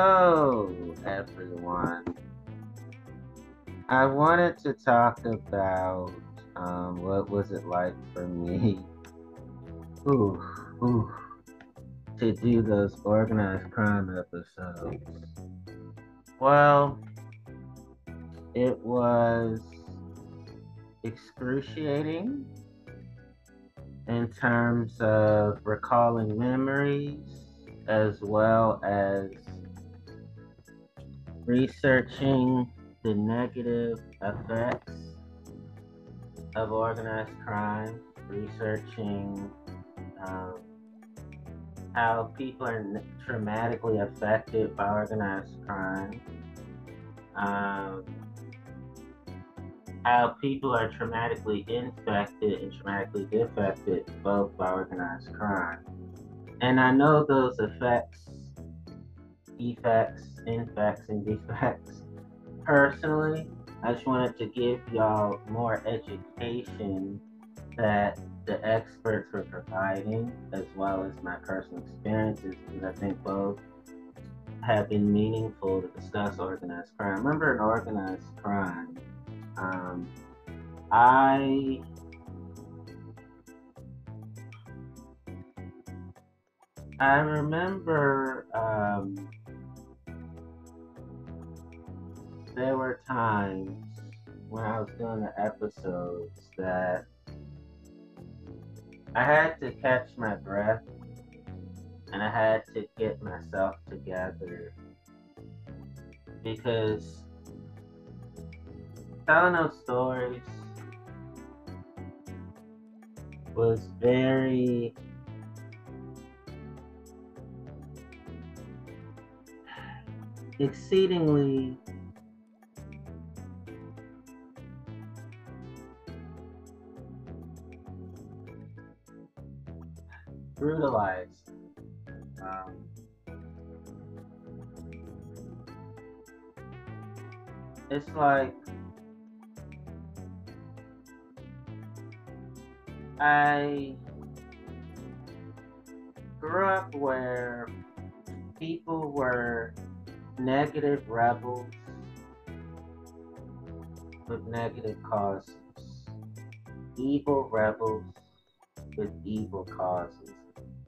Hello, everyone. I wanted to talk about what was it like for me to do those organized crime episodes. Well, it was excruciating in terms of recalling memories as well as researching the negative effects of organized crime, researching how people are traumatically affected by organized crime, how people are traumatically infected and traumatically defected both by organized crime. And I know those effects, infects, and defects. Personally, I just wanted to give y'all more education that the experts were providing, as well as my personal experiences, because I think both have been meaningful to discuss organized crime. I remember an organized crime. I remember there were times when I was doing the episodes that I had to catch my breath and I had to get myself together, because telling those stories was very exceedingly brutalized. It's like I grew up where people were negative rebels with negative causes, evil rebels with evil causes,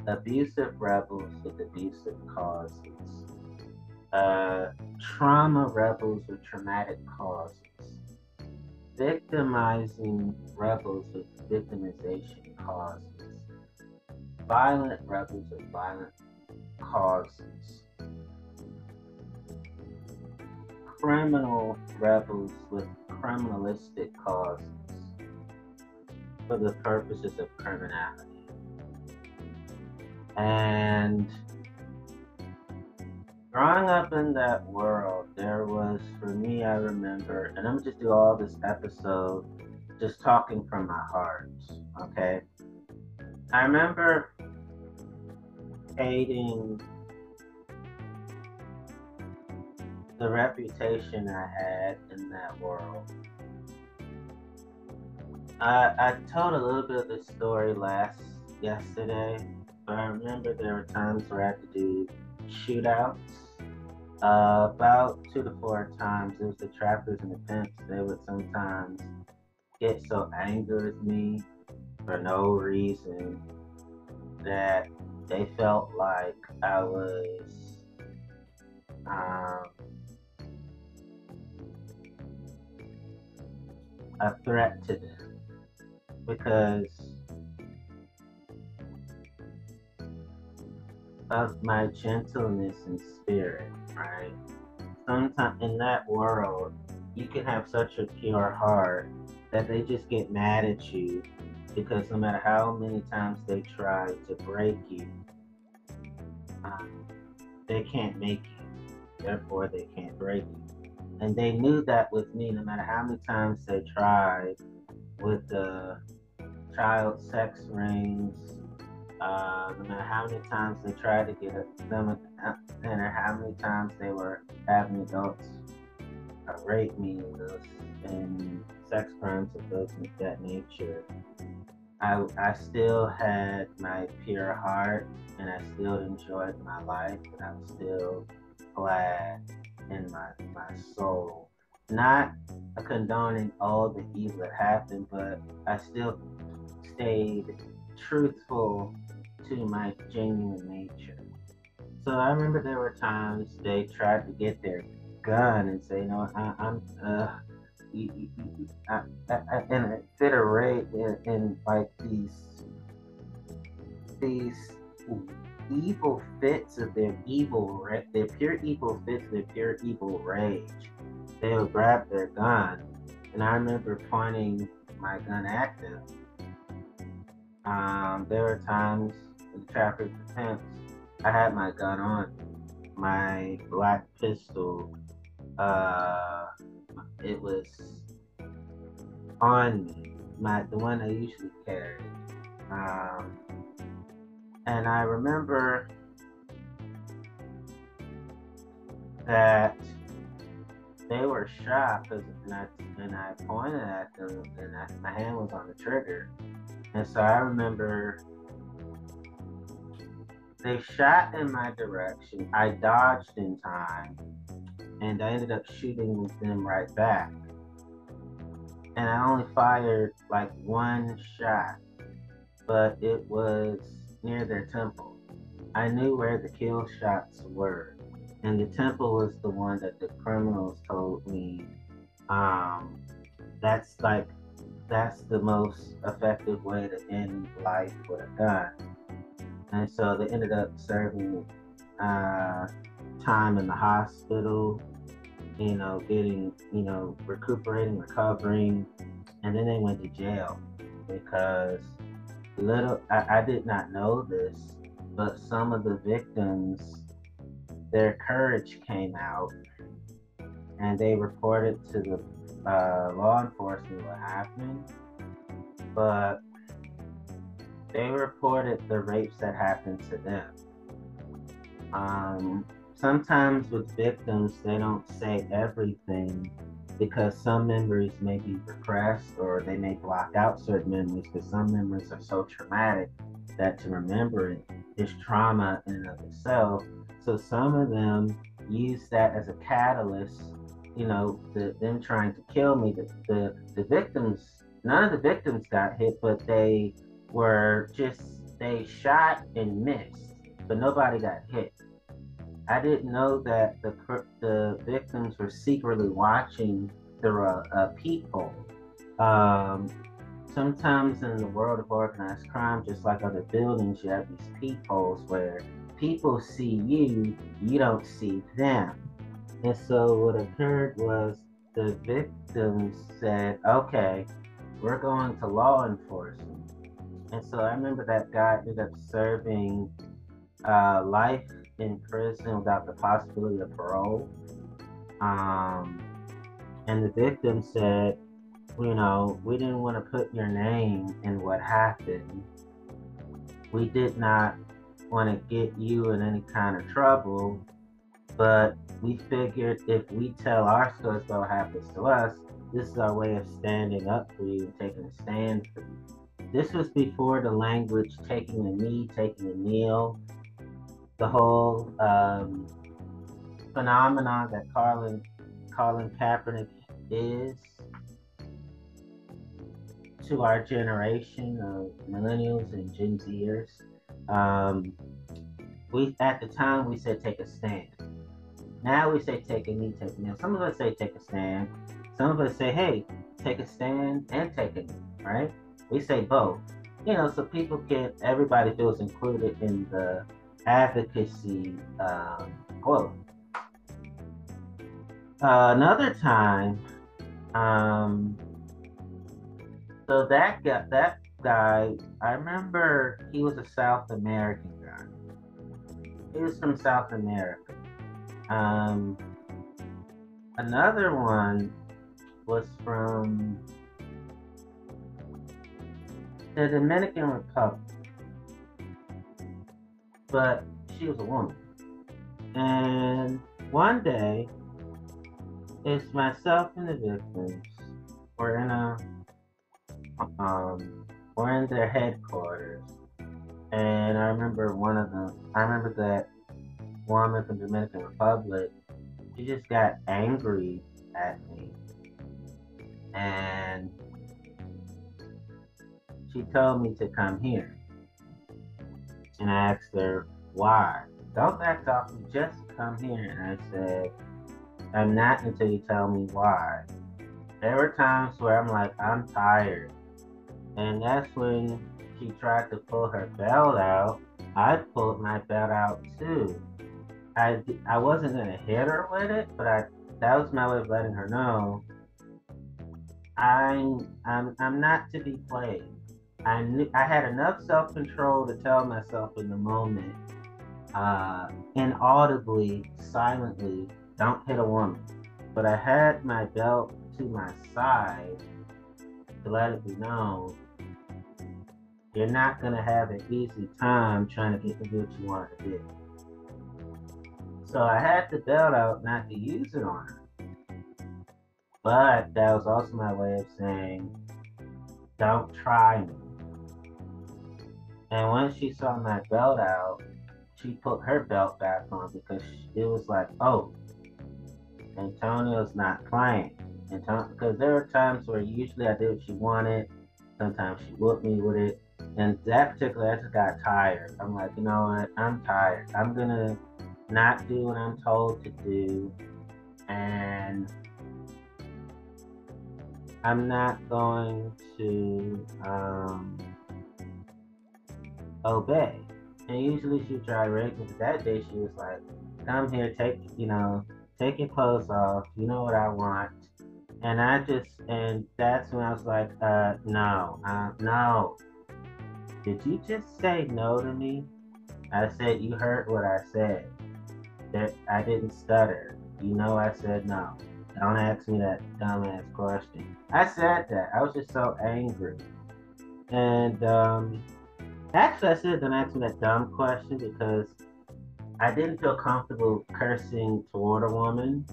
abusive rebels with abusive causes, trauma rebels with traumatic causes, victimizing rebels with victimization causes, violent rebels with violent causes, criminal rebels with criminalistic causes for the purposes of criminality. And growing up in that world, there was, for me, I remember, and I'm gonna just do all this episode just talking from my heart, okay? I remember hating the reputation I had in that world. I told a little bit of this story yesterday, but I remember there were times where I had to do shootouts. About 2 to 4 times, it was the trappers and the pimps. They would sometimes get so angry with me for no reason that they felt like I was a threat to them, because of my gentleness and spirit, right? Sometimes in that world, you can have such a pure heart that they just get mad at you, because no matter how many times they try to break you, they can't make you. Therefore, they can't break you. And they knew that with me, no matter how many times they tried with the child sex rings, no matter how many times they tried to get them, no matter how many times they were having adults rape me and sex crimes of those of that nature, I still had my pure heart, and I still enjoyed my life, and I was still glad in my soul. Not condoning all the evil that happened, but I still stayed truthful to my genuine nature. So I remember there were times they tried to get their gun and say, "No, I'm," and it fit a rate in like these evil fits of their evil, their pure evil fits, their pure evil rage. They would grab their gun, and I remember pointing my gun at them. There were times in traffic attempts, I had my gun on, my black pistol. It was on me, the one I usually carry. And I remember that they were shocked, and I pointed at them, and my hand was on the trigger. And so I remember they shot in my direction. I dodged in time, and I ended up shooting them right back. And I only fired like one shot, but it was near their temple. I knew where the kill shots were, and the temple was the one that the criminals told me, that's the most effective way to end life with a gun. And so they ended up serving time in the hospital, getting, recuperating, recovering, and then they went to jail because I did not know this, but some of the victims, their courage came out, and they reported to the law enforcement what happened, but they reported the rapes that happened to them. Sometimes with victims, they don't say everything because some memories may be repressed, or they may block out certain memories because some memories are so traumatic that to remember it is trauma in and of itself. So some of them use that as a catalyst. Them trying to kill me, the victims, none of the victims got hit, but they shot and missed, but nobody got hit. I didn't know that the victims were secretly watching through a peephole. Sometimes in the world of organized crime, just like other buildings, you have these peepholes where people see you, you don't see them. And so what occurred was the victims said, "Okay, we're going to law enforcement." And so I remember that guy ended up serving life in prison without the possibility of parole. And the victim said, "We didn't want to put your name in what happened. We did not want to get you in any kind of trouble, but we figured if we tell our stories about what happens to us, this is our way of standing up for you and taking a stand for you." This was before the language taking a knee, taking a kneel, the whole phenomenon that Colin Kaepernick is to our generation of millennials and Gen Zers. At the time, we said take a stand. Now we say take a knee, take a knee. Some of us say take a stand. Some of us say, hey, take a stand and take a knee, right? We say both. So everybody feels included in the advocacy quote. Another time, so that guy, I remember he was a South American guy. He was from South America. Another one was from the Dominican Republic, but she was a woman. And one day, it's myself and the victims were in their headquarters, and I remember that woman from Dominican Republic, she just got angry at me. And she told me to come here. And I asked her, why? Don't act off, just come here. And I said, I'm not until you tell me why. There were times where I'm like, I'm tired. And that's when she tried to pull her belt out. I pulled my belt out too. I wasn't gonna hit her with it, but that was my way of letting her know I'm not to be played. I had enough self-control to tell myself in the moment, inaudibly, silently, don't hit a woman. But I had my belt to my side to let it be known, you're not going to have an easy time trying to get to do what you want to do. So I had the belt out not to use it on her. But that was also my way of saying, don't try me. And when she saw my belt out, she put her belt back on because it was like, oh, Antonio's not playing. Because there were times where usually I did what she wanted. Sometimes she whooped me with it. And that particular, I just got tired. I'm like, you know what? I'm tired. I'm going to not do what I'm told to do. And I'm not going to obey. And usually she would try to rake me, but that day she was like, come here, take your clothes off. You know what I want. And that's when I was like, no. Did you just say no to me? I said, you heard what I said. That I didn't stutter. You know I said no. Don't ask me that dumbass question. I said that. I was just so angry. And actually I said don't ask me that dumb question because I didn't feel comfortable cursing toward a woman.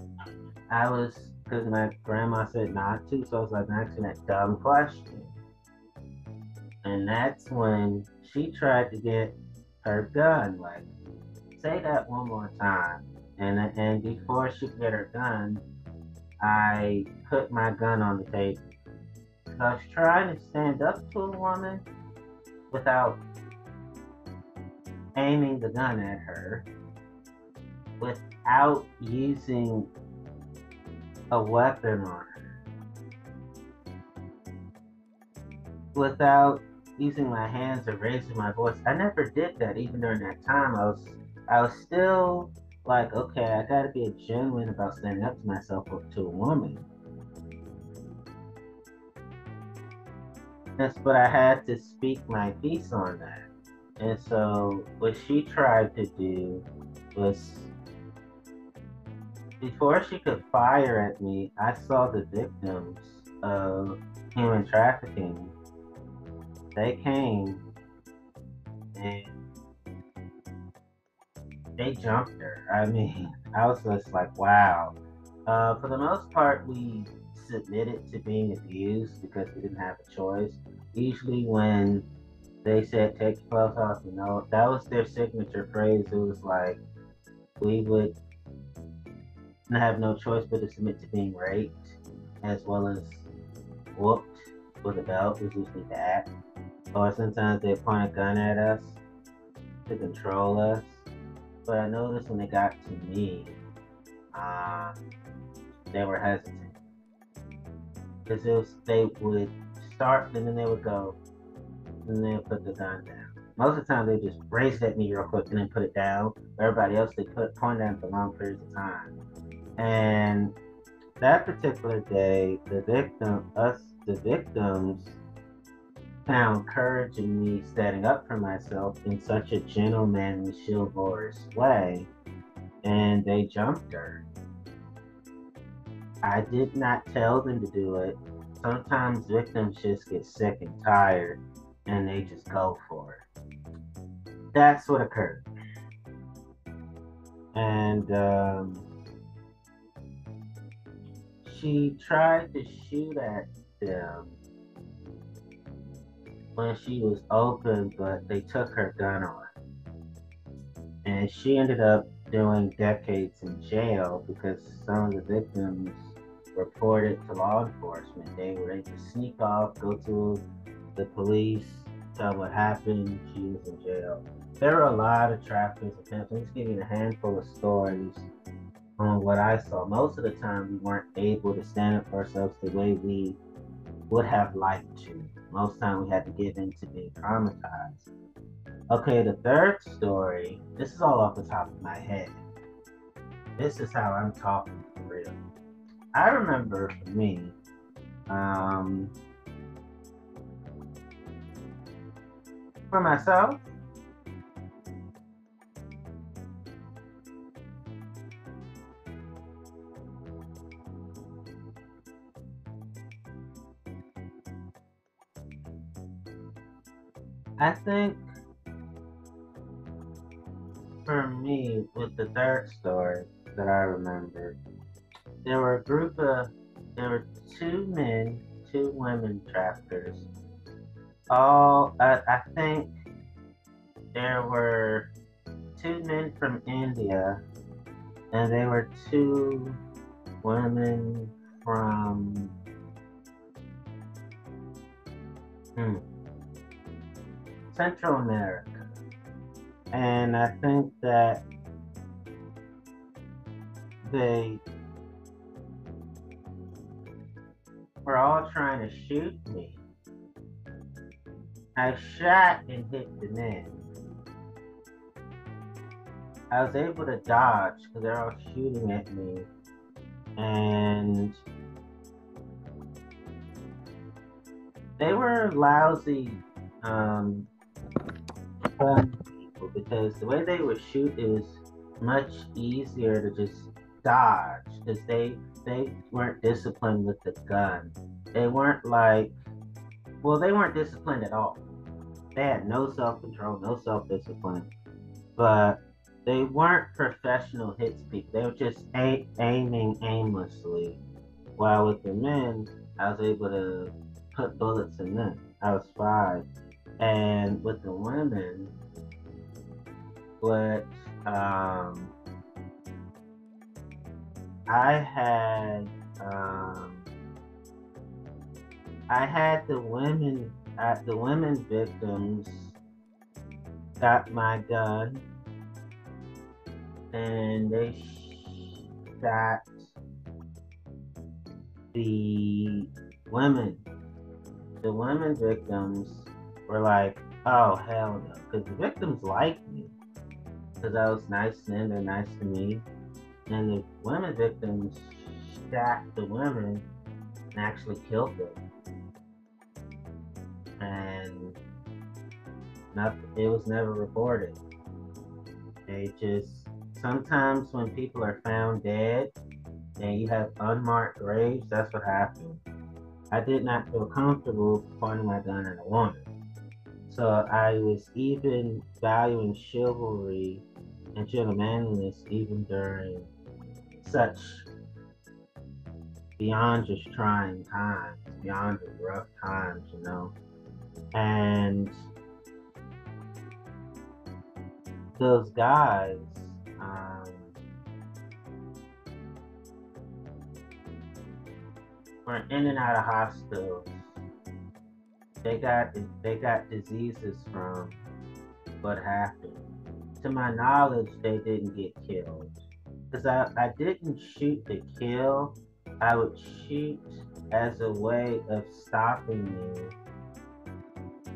Because my grandma said not to, so I was like, not asking that dumb question. And that's when she tried to get her gun, like, say that one more time. And before she could get her gun, I put my gun on the table. So I was trying to stand up to a woman without aiming the gun at her, without using a weapon on her, without using my hands or raising my voice. I never did that even during that time. I was still like, okay, I gotta be genuine about standing up to myself or to a woman. That's what I had to speak my piece on that. And so what she tried to do was, before she could fire at me, I saw the victims of human trafficking. They came and they jumped her. I mean, I was just like, wow. For the most part, we submitted to being abused because we didn't have a choice. Usually when they said, take your clothes off, that was their signature phrase. It was like, we would have no choice but to submit to being raped, as well as whooped with a belt, was usually that. Or sometimes they point a gun at us to control us. But I noticed when they got to me, they were hesitant. Because they would start, and then they would go, and then put the gun down. Most of the time, they just raised at me real quick and then put it down. Everybody else, they pointed down for long periods of time. And that particular day, the victims found courage in me standing up for myself in such a gentlemanly, chivalrous way, and they jumped her. I did not tell them to do it. Sometimes victims just get sick and tired, and they just go for it. That's what occurred. And she tried to shoot at them when she was open, but they took her gun away. And she ended up doing decades in jail because some of the victims reported to law enforcement. They were able to sneak off, go to the police, tell what happened, she was in jail. There are a lot of traffickers and pimps. I'm just giving a handful of stories on what I saw. Most of the time, we weren't able to stand up for ourselves the way we would have liked to. Most of the time, we had to give in to being traumatized. Okay, the third story, this is all off the top of my head. This is how I'm talking for real. I remember for me, for myself, I think for me, with the third story that I remember, there were two men, two women traffickers. I think there were two men from India, and they were two women from Central America. And I think that they were all trying to shoot me. I shot and hit the man. I was able to dodge because they're all shooting at me. And they were lousy people, because the way they would shoot, it was much easier to just dodge because they weren't disciplined with the gun. They weren't disciplined at all. They had no self-control, no self-discipline, but they weren't professional hits people. They were just aiming aimlessly. While with the men, I was able to put bullets in them. I was 5. And with the women, what I had the women victims got my gun, and they shot the women. The women victims were like, oh, hell no. Because the victims liked me. Because I was nice to them, they're nice to me. And the women victims shot the women and actually killed them. And it was never reported. They just, sometimes when people are found dead and you have unmarked graves, that's what happened. I did not feel comfortable pointing my gun at a woman. So I was even valuing chivalry and gentlemanliness even during such beyond just trying times, beyond the rough times, you know. And those guys, were in and out of hospitals. They got diseases from what happened. To my knowledge, they didn't get killed. Because I didn't shoot to kill. I would shoot as a way of stopping you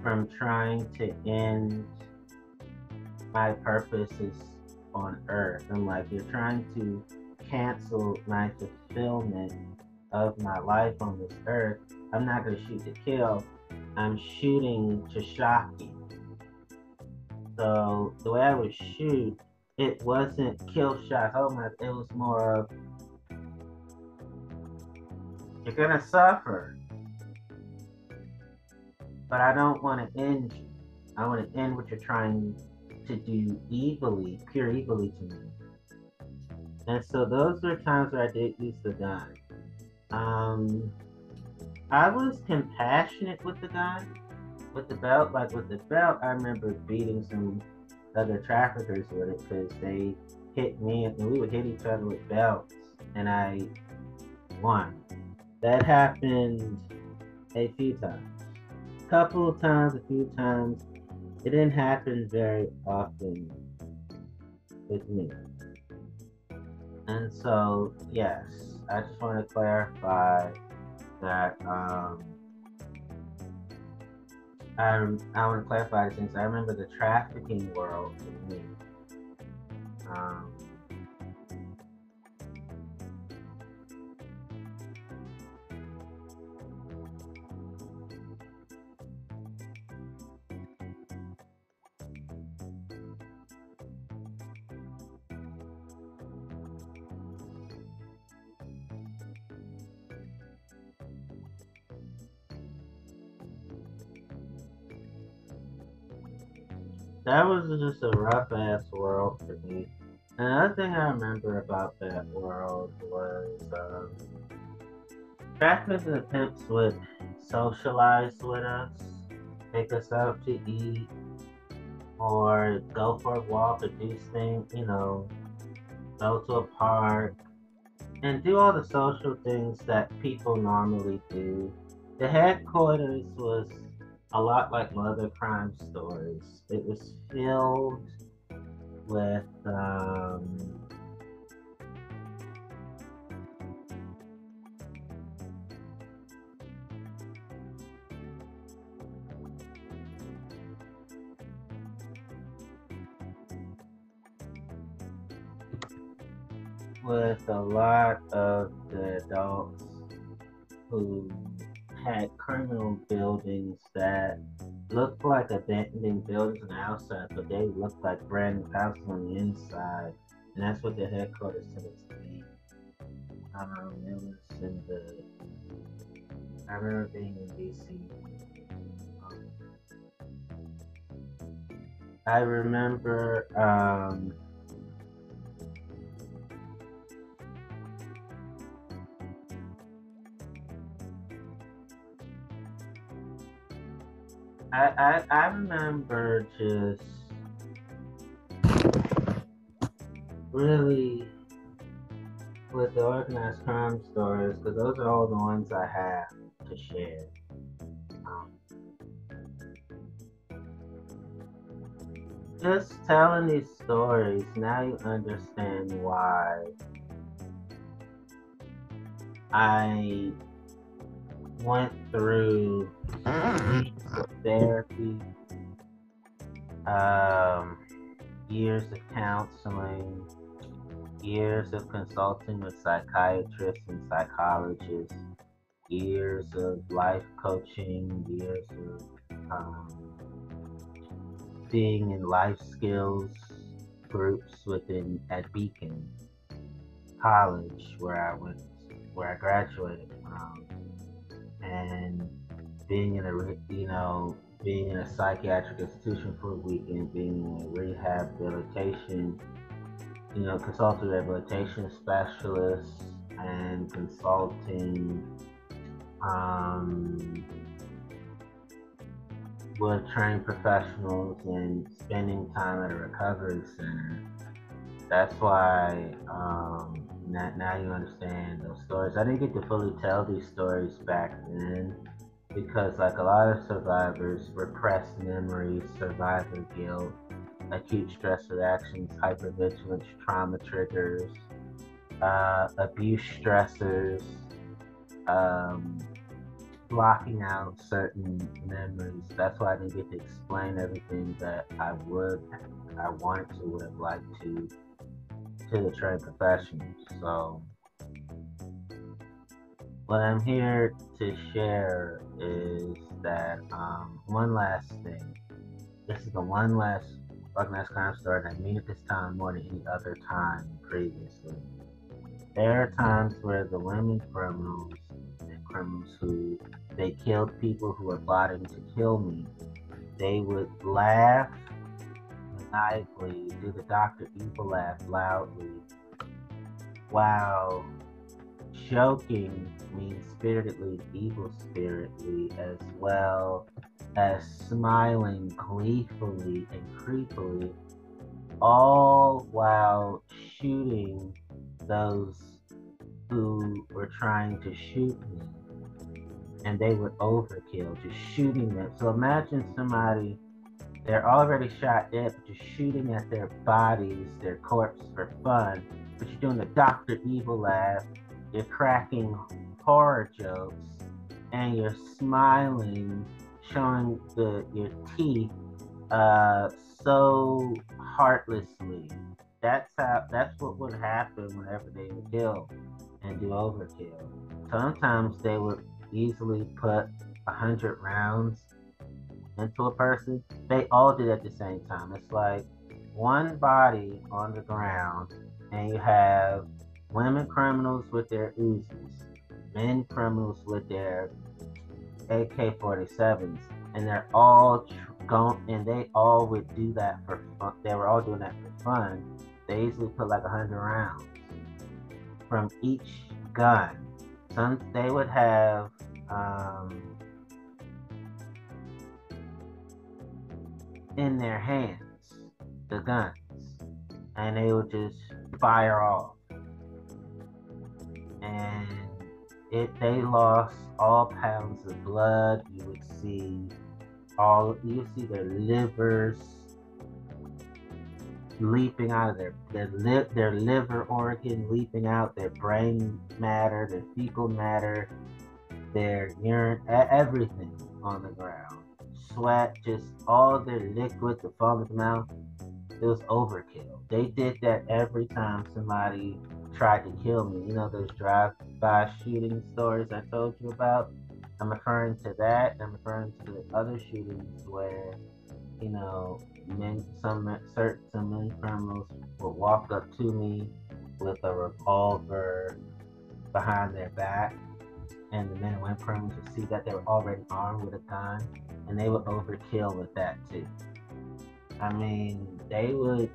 from trying to end my purposes on earth. I'm like, you're trying to cancel my fulfillment of my life on this earth. I'm not going to shoot to kill. I'm shooting to shock you. So the way I would shoot, it wasn't kill shots. Oh my! It was more of, you're gonna suffer, but I don't want to end you. I want to end what you're trying to do evilly, pure evilly to me. And so those were times where I did use the gun. I was compassionate with the gun, with the belt. Like with the belt, I remember beating some other traffickers with it because they hit me, and we would hit each other with belts, and I won. That happened a few times. A couple of times, a few times. It didn't happen very often with me. And so, yes, I just want to clarify that I want to clarify this since I remember the trafficking world with me. That was just a rough ass world for me. Another thing I remember about that world was traffickers and the pimps would socialize with us, take us out to eat, or go for a walk or do things, you know, go to a park, and do all the social things that people normally do. The headquarters was a lot like other crime stories. It was filled with a lot of the adults who had criminal buildings that looked like abandoned buildings on the outside, but they looked like brand new houses on the inside, and that's what the headquarters tends to be. I remember being in D.C. I remember I remember just really with the organized crime stories, because those are all the ones I have to share. Just telling these stories, now you understand why I went through therapy, years of counseling, years of consulting with psychiatrists and psychologists, years of life coaching, years of being in life skills groups at Beacon College, where I graduated from, and being in a psychiatric institution for a weekend, being in a rehabilitation, consulting rehabilitation specialists, and consulting with trained professionals, and spending time at a recovery center. That's why now you understand those stories. I didn't get to fully tell these stories back then, because like a lot of survivors, repressed memories, survivor guilt, acute stress reactions, hypervigilance, trauma triggers, abuse stressors, blocking out certain memories. That's why I didn't get to explain everything that I would have liked to the trained professionals. So what I'm here to share is that one last thing. This is the one last organized crime story that I mean at this time more than any other time previously. There are times where the women criminals and criminals who they killed people who were plotting to kill me, they would laugh maniacally, do the Dr. Evil laugh loudly, while joking, mean-spiritedly, evil-spiritedly, as well as smiling gleefully and creepily all while shooting those who were trying to shoot me, and they would overkill, just shooting them. So imagine somebody, they're already shot dead, but you're shooting at their bodies, their corpse for fun, but you're doing the Dr. Evil laugh, you're cracking horror jokes, and you're smiling, showing your teeth so heartlessly. That's what would happen whenever they would kill and do overkill. Sometimes they would easily put 100 rounds into a person. They all did at the same time. It's like one body on the ground, and you have women criminals with their Uzis, men criminals with their AK-47s, and they're all going, and they all would do that for fun. They were all doing that for fun. They easily put like 100 rounds from each gun. They would have in their hands the guns, and they would just fire off, and they lost all pounds of blood. You would see their livers leaping out of their liver organ leaping out, their brain matter, their fecal matter, their urine, everything on the ground. Sweat, just all their liquid, the foam of the mouth. It was overkill. They did that every time somebody tried to kill me. You know those drive-by shooting stories I told you about? I'm referring to that. I'm referring to the other shootings where, you know, some criminals will walk up to me with a revolver behind their back, and the men and women criminals would see that they were already armed with a gun, and they would overkill with that too. I mean, they would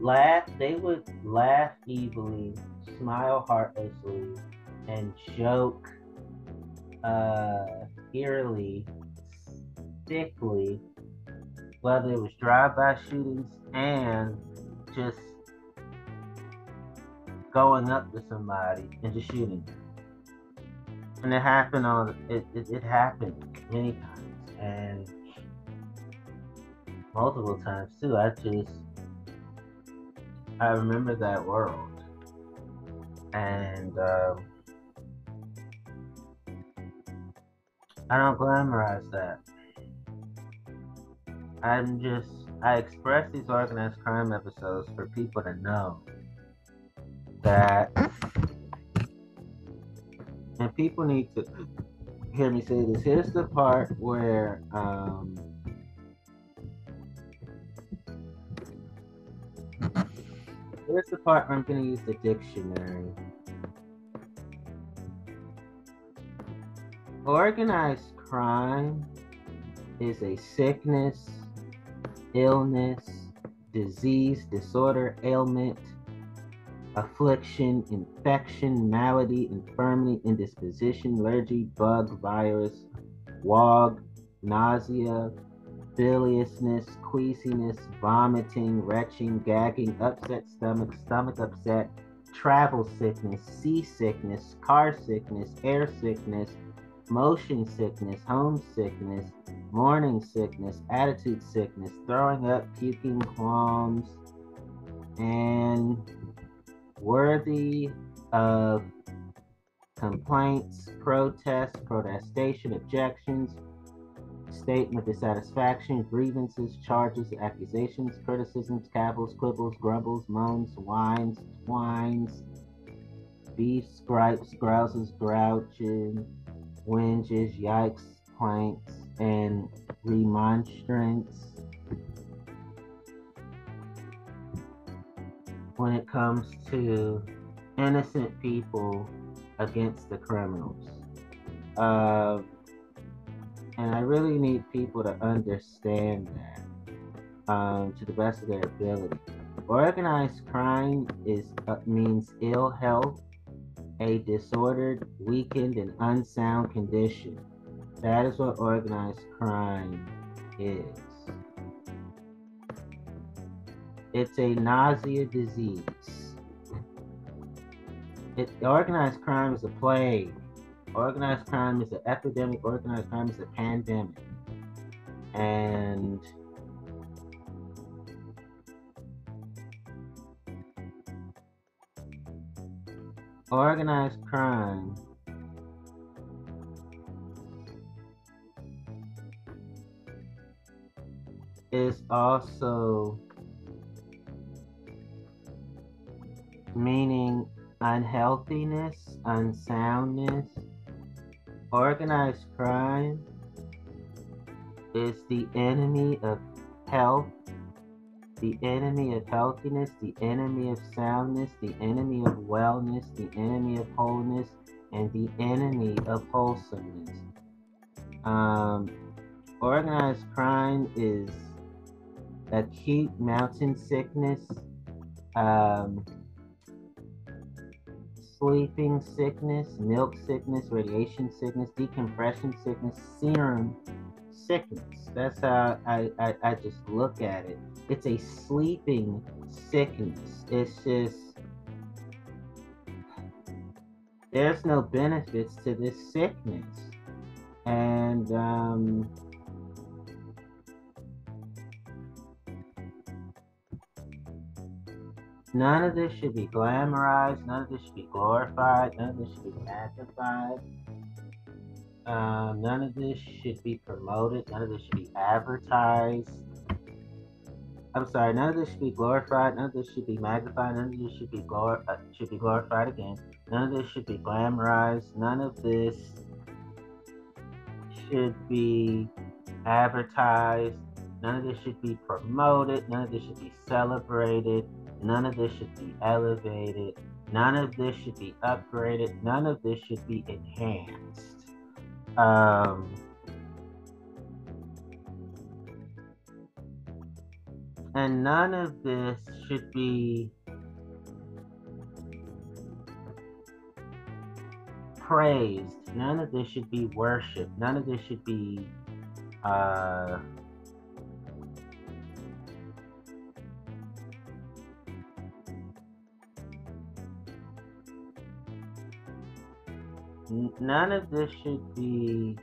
laugh evilly, smile heartlessly, and joke eerily, sickly, whether it was drive-by shootings and just going up to somebody and just shooting them. And it happened many times, and multiple times too. I remember that world, and I don't glamorize that. I express these organized crime episodes for people to know that, and people need to hear me say this. Here's the part where I'm going to use the dictionary. Organized crime is a sickness, illness, disease, disorder, ailment, affliction, infection, malady, infirmity, indisposition, allergy, bug, virus, wog, nausea, biliousness, queasiness, vomiting, retching, gagging, upset stomach, stomach upset, travel sickness, seasickness, car sickness, air sickness, motion sickness, homesickness, morning sickness, attitude sickness, throwing up, puking, qualms, and worthy of complaints, protests, protestation, objections, statement of dissatisfaction, grievances, charges, accusations, criticisms, cavils, quibbles, grumbles, moans, whines, twines, beefs, gripes, grouses, grouching, whinges, yikes, plaints, and remonstrance. When it comes to innocent people against the criminals, and I really need people to understand that to the best of their ability. Organized crime means ill health, a disordered, weakened, and unsound condition. That is what organized crime is. It's a nausea disease. Organized crime is a plague. Organized crime is an epidemic. Organized crime is a pandemic. And organized crime is also meaning unhealthiness, unsoundness. Organized crime is the enemy of health, the enemy of healthiness, the enemy of soundness, the enemy of wellness, the enemy of wholeness, and the enemy of wholesomeness. Organized crime is acute mountain sickness, sleeping sickness, milk sickness, radiation sickness, decompression sickness, serum sickness. That's how I just look at it. It's a sleeping sickness. It's just, there's no benefits to this sickness. And none of this should be glamorized, none of this should be glorified, none of this should be magnified, none of this should be promoted, none of this should be advertised. None of this should be glorified, none of this should be magnified, none of this should be glorified again, none of this should be glamorized, none of this should be advertised, none of this should be promoted, none of this should be celebrated. None of this should be elevated. None of this should be upgraded. None of this should be enhanced. And none of this should be praised. None of this should be worshipped. None of this should be none of this should be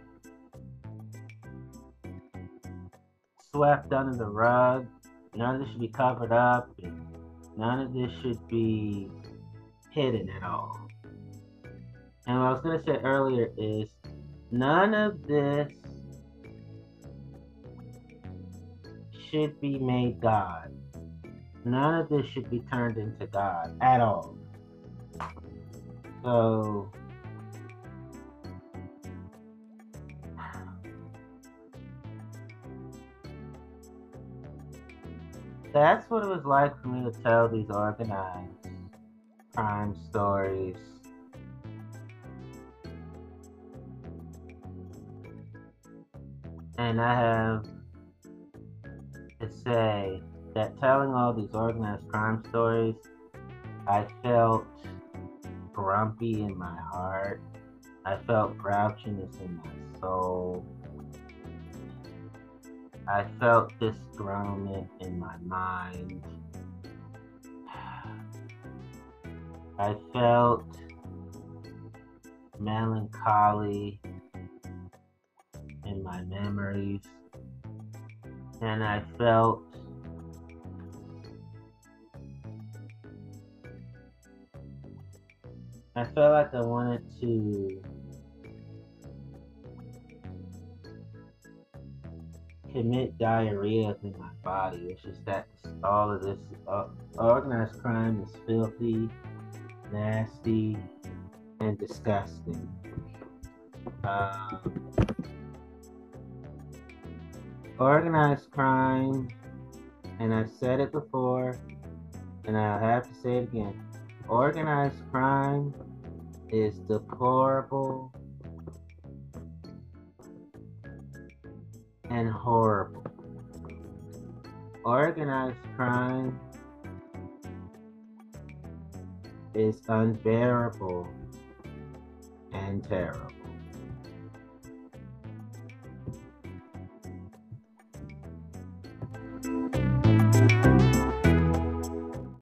swept under the rug. None of this should be covered up. And none of this should be hidden at all. And what I was going to say earlier is none of this should be made God. None of this should be turned into God at all. So that's what it was like for me to tell these organized crime stories. And I have to say that telling all these organized crime stories, I felt grumpy in my heart. I felt grouchiness in my soul. I felt disgruntlement in my mind. I felt melancholy in my memories. And I felt like I wanted to commit diarrhea in my body. It's just that all of this organized crime is filthy, nasty, and disgusting. Organized crime, and I've said it before, and I'll have to say it again. Organized crime is deplorable and horrible. Organized crime is unbearable and terrible.